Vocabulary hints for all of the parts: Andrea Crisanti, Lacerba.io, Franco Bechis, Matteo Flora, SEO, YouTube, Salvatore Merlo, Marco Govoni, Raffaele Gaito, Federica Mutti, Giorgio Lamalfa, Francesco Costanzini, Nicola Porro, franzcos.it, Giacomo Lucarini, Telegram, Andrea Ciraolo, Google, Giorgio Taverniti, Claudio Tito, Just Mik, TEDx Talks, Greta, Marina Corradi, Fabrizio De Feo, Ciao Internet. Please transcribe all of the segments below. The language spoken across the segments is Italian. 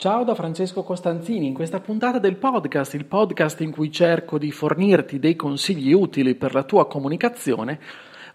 Ciao da Francesco Costanzini, in questa puntata del podcast, il podcast in cui cerco di fornirti dei consigli utili per la tua comunicazione,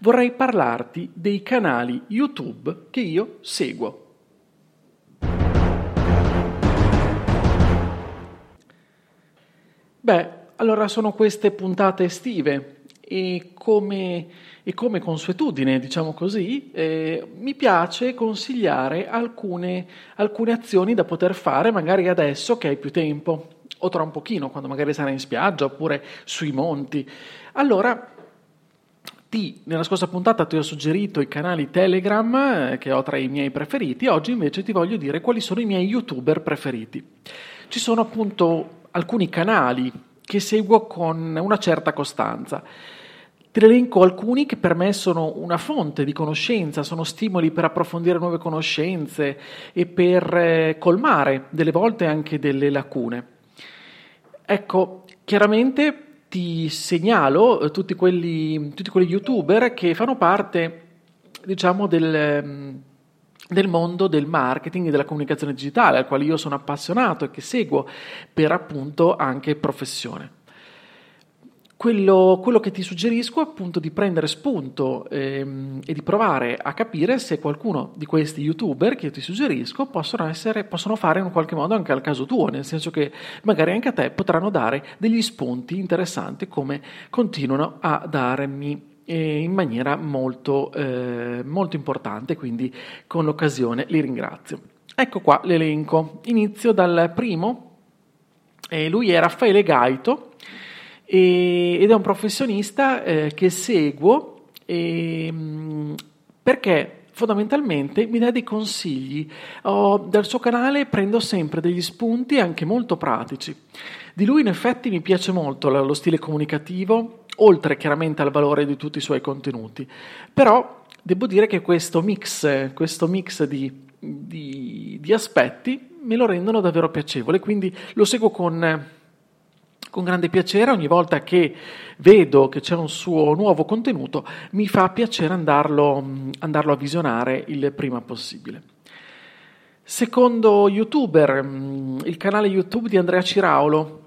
vorrei parlarti dei canali YouTube che io seguo. Allora sono queste puntate estive e come consuetudine, diciamo così, mi piace consigliare alcune azioni da poter fare magari adesso che hai più tempo o tra un pochino, quando magari sarai in spiaggia oppure sui monti. Allora, nella scorsa puntata ti ho suggerito i canali Telegram che ho tra i miei preferiti, oggi invece ti voglio dire quali sono i miei YouTuber preferiti. Ci sono appunto alcuni canali che seguo con una certa costanza. Te ne elenco alcuni che per me sono una fonte di conoscenza, sono stimoli per approfondire nuove conoscenze e per colmare delle volte anche delle lacune. Ecco, chiaramente ti segnalo tutti quelli YouTuber che fanno parte, diciamo, del mondo del marketing e della comunicazione digitale, al quale io sono appassionato e che seguo per appunto anche professione. Quello che ti suggerisco appunto di prendere spunto e di provare a capire se qualcuno di questi YouTuber che io ti suggerisco possono fare in qualche modo anche al caso tuo, nel senso che magari anche a te potranno dare degli spunti interessanti, come continuano a darmi in maniera molto importante, quindi con l'occasione li ringrazio. Ecco qua l'elenco. Inizio dal primo, lui è Raffaele Gaito ed è un professionista che seguo perché fondamentalmente mi dà dei consigli. Dal suo canale prendo sempre degli spunti anche molto pratici. Di lui in effetti mi piace molto lo stile comunicativo, oltre chiaramente al valore di tutti i suoi contenuti. Però devo dire che questo mix di aspetti me lo rendono davvero piacevole, quindi lo seguo con grande piacere. Ogni volta che vedo che c'è un suo nuovo contenuto mi fa piacere andarlo a visionare il prima possibile. Secondo YouTuber, il canale YouTube di Andrea Ciraolo.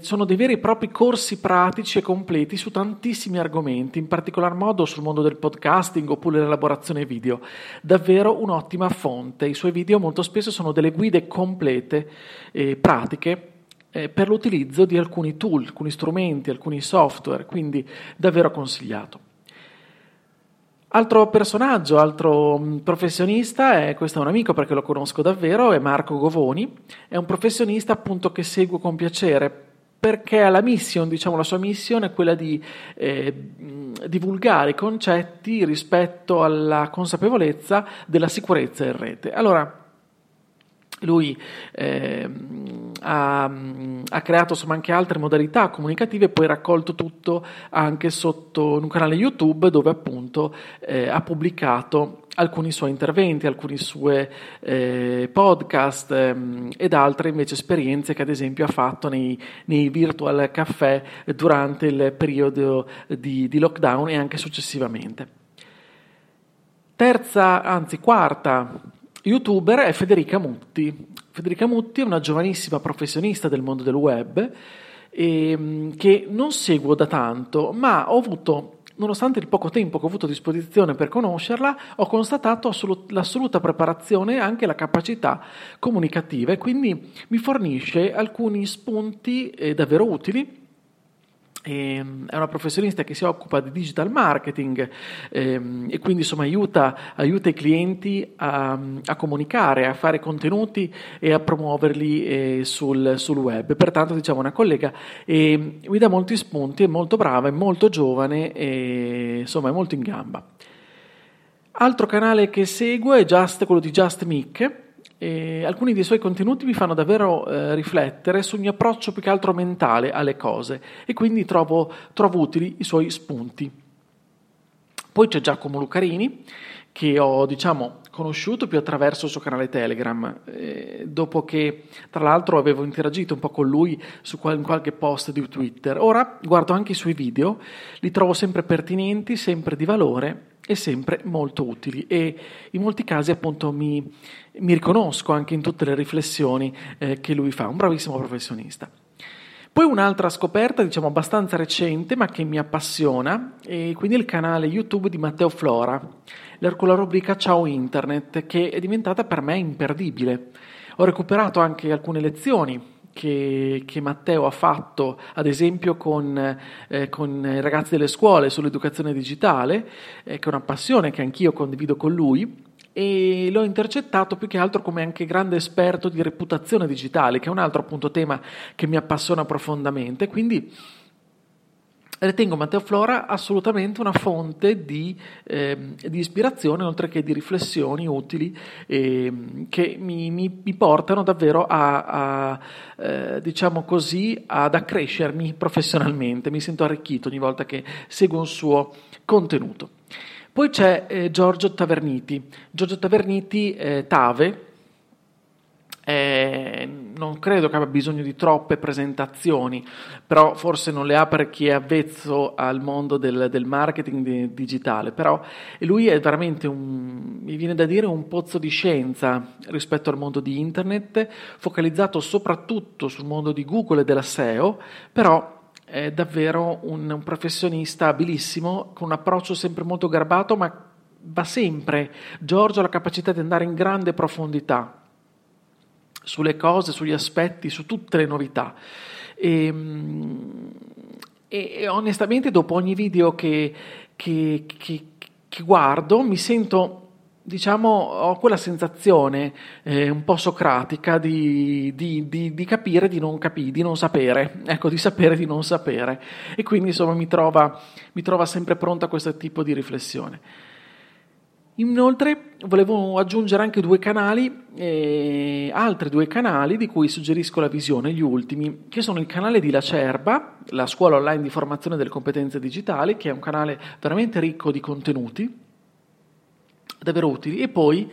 Sono dei veri e propri corsi pratici e completi su tantissimi argomenti, in particolar modo sul mondo del podcasting oppure l'elaborazione video. Davvero un'ottima fonte. I suoi video molto spesso sono delle guide complete e pratiche per l'utilizzo di alcuni tool, alcuni strumenti, alcuni software, quindi davvero consigliato. Altro personaggio, altro professionista, questo è un amico perché lo conosco davvero, è Marco Govoni. È un professionista appunto che seguo con piacere perché ha la sua missione è quella di divulgare i concetti rispetto alla consapevolezza della sicurezza in rete. Allora, lui ha creato insomma anche altre modalità comunicative e poi raccolto tutto anche sotto in un canale YouTube dove appunto ha pubblicato alcuni suoi interventi, alcuni suoi podcast ed altre invece esperienze che ad esempio ha fatto nei virtual caffè durante il periodo di lockdown e anche successivamente. Quarta YouTuber è Federica Mutti. Federica Mutti è una giovanissima professionista del mondo del web che non seguo da tanto, ma ho avuto, nonostante il poco tempo che ho avuto a disposizione per conoscerla, ho constatato l'assoluta preparazione e anche la capacità comunicativa, e quindi mi fornisce alcuni spunti davvero utili. È una professionista che si occupa di digital marketing e quindi insomma aiuta i clienti a comunicare, a fare contenuti e a promuoverli sul web. Pertanto diciamo una collega mi dà molti spunti, è molto brava, è molto giovane e insomma è molto in gamba. Altro canale che seguo è quello di Just Mik. Alcuni dei suoi contenuti mi fanno davvero riflettere sul mio approccio più che altro mentale alle cose e quindi trovo utili i suoi spunti Poi c'è Giacomo Lucarini, che ho conosciuto più attraverso il suo canale Telegram, dopo che tra l'altro avevo interagito un po' con lui su qualche post di Twitter. Ora guardo anche i suoi video, li trovo sempre pertinenti, sempre di valore e sempre molto utili, e in molti casi appunto mi riconosco anche in tutte le riflessioni che lui fa, un bravissimo professionista. Poi un'altra scoperta abbastanza recente, ma che mi appassiona, e quindi il canale YouTube di Matteo Flora, con la rubrica Ciao Internet, che è diventata per me imperdibile. Ho recuperato anche alcune lezioni che Matteo ha fatto, ad esempio con i ragazzi delle scuole sull'educazione digitale, che è una passione che anch'io condivido con lui, e l'ho intercettato più che altro come anche grande esperto di reputazione digitale, che è un altro appunto tema che mi appassiona profondamente. Quindi ritengo Matteo Flora assolutamente una fonte di ispirazione, oltre che di riflessioni utili, che mi portano davvero ad accrescermi professionalmente. Mi sento arricchito ogni volta che seguo un suo contenuto. Poi c'è Giorgio Taverniti. Giorgio Taverniti Tave, non credo che abbia bisogno di troppe presentazioni, però forse non le ha per chi è avvezzo al mondo del marketing digitale, però lui è veramente mi viene da dire un pozzo di scienza rispetto al mondo di internet, focalizzato soprattutto sul mondo di Google e della SEO, però è davvero un professionista abilissimo, con un approccio sempre molto garbato, ma va sempre. Giorgio ha la capacità di andare in grande profondità sulle cose, sugli aspetti, su tutte le novità. E onestamente dopo ogni video che guardo mi sento... ho quella sensazione un po' socratica di capire, di non capire, di non sapere, di sapere, di non sapere, e quindi mi trova sempre pronta a questo tipo di riflessione. Inoltre volevo aggiungere anche altri due canali di cui suggerisco la visione, gli ultimi, che sono il canale di Lacerba, la scuola online di formazione delle competenze digitali, che è un canale veramente ricco di contenuti davvero utili, e poi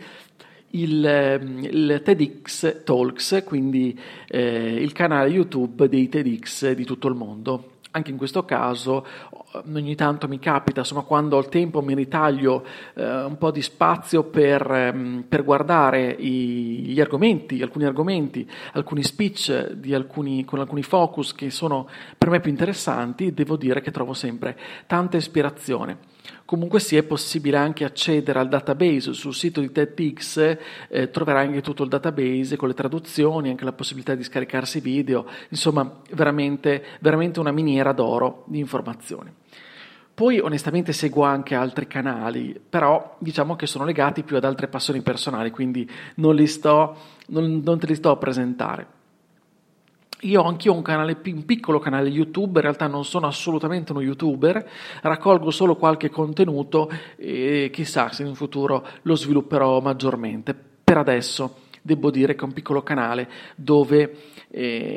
il TEDx Talks, quindi il canale YouTube dei TEDx di tutto il mondo. Anche in questo caso ogni tanto mi capita, quando ho il tempo mi ritaglio un po' di spazio per guardare gli argomenti, alcuni speech con alcuni focus che sono per me più interessanti, e devo dire che trovo sempre tanta ispirazione. Comunque sì, è possibile anche accedere al database, sul sito di TEDx troverai anche tutto il database con le traduzioni, anche la possibilità di scaricarsi video, veramente una miniera d'oro di informazioni. Poi onestamente seguo anche altri canali, però che sono legati più ad altre passioni personali, quindi non te li sto a presentare. Io ho anch'io un piccolo canale YouTube, in realtà non sono assolutamente uno YouTuber, raccolgo solo qualche contenuto e chissà se in futuro lo svilupperò maggiormente. Per adesso devo dire che è un piccolo canale dove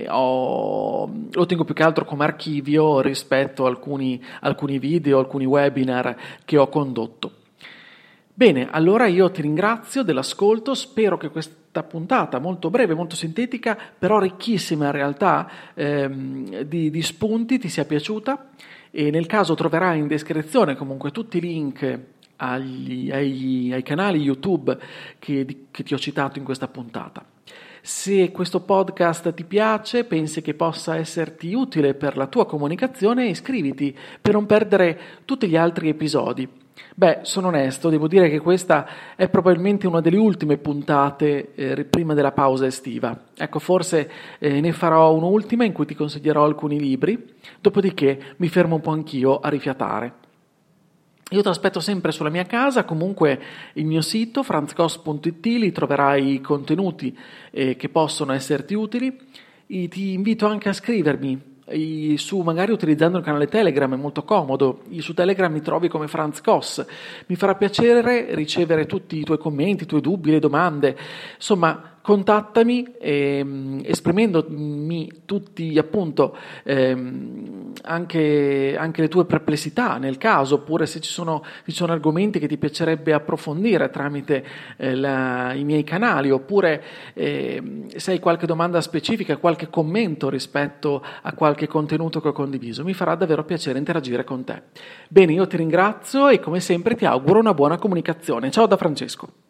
lo tengo più che altro come archivio rispetto a alcuni video, alcuni webinar che ho condotto. Bene, allora io ti ringrazio dell'ascolto, spero che questa puntata molto breve, molto sintetica, però ricchissima in realtà di spunti, ti sia piaciuta, e nel caso troverai in descrizione comunque tutti i link ai canali YouTube che ti ho citato in questa puntata. Se questo podcast ti piace, pensi che possa esserti utile per la tua comunicazione, iscriviti per non perdere tutti gli altri episodi. Sono onesto, devo dire che questa è probabilmente una delle ultime puntate prima della pausa estiva. Forse ne farò un'ultima in cui ti consiglierò alcuni libri, dopodiché mi fermo un po' anch'io a rifiatare. Io ti aspetto sempre sulla mia casa, comunque il mio sito franzcos.it, lì troverai i contenuti che possono esserti utili, e ti invito anche a scrivermi magari utilizzando il canale Telegram, è molto comodo, su Telegram mi trovi come franzcos, mi farà piacere ricevere tutti i tuoi commenti, i tuoi dubbi, le domande, contattami esprimendomi tutti appunto anche le tue perplessità nel caso, oppure se ci sono argomenti che ti piacerebbe approfondire tramite i miei canali, oppure se hai qualche domanda specifica, qualche commento rispetto a qualche contenuto che ho condiviso, mi farà davvero piacere interagire con te. Bene, io ti ringrazio e come sempre ti auguro una buona comunicazione. Ciao da Francesco.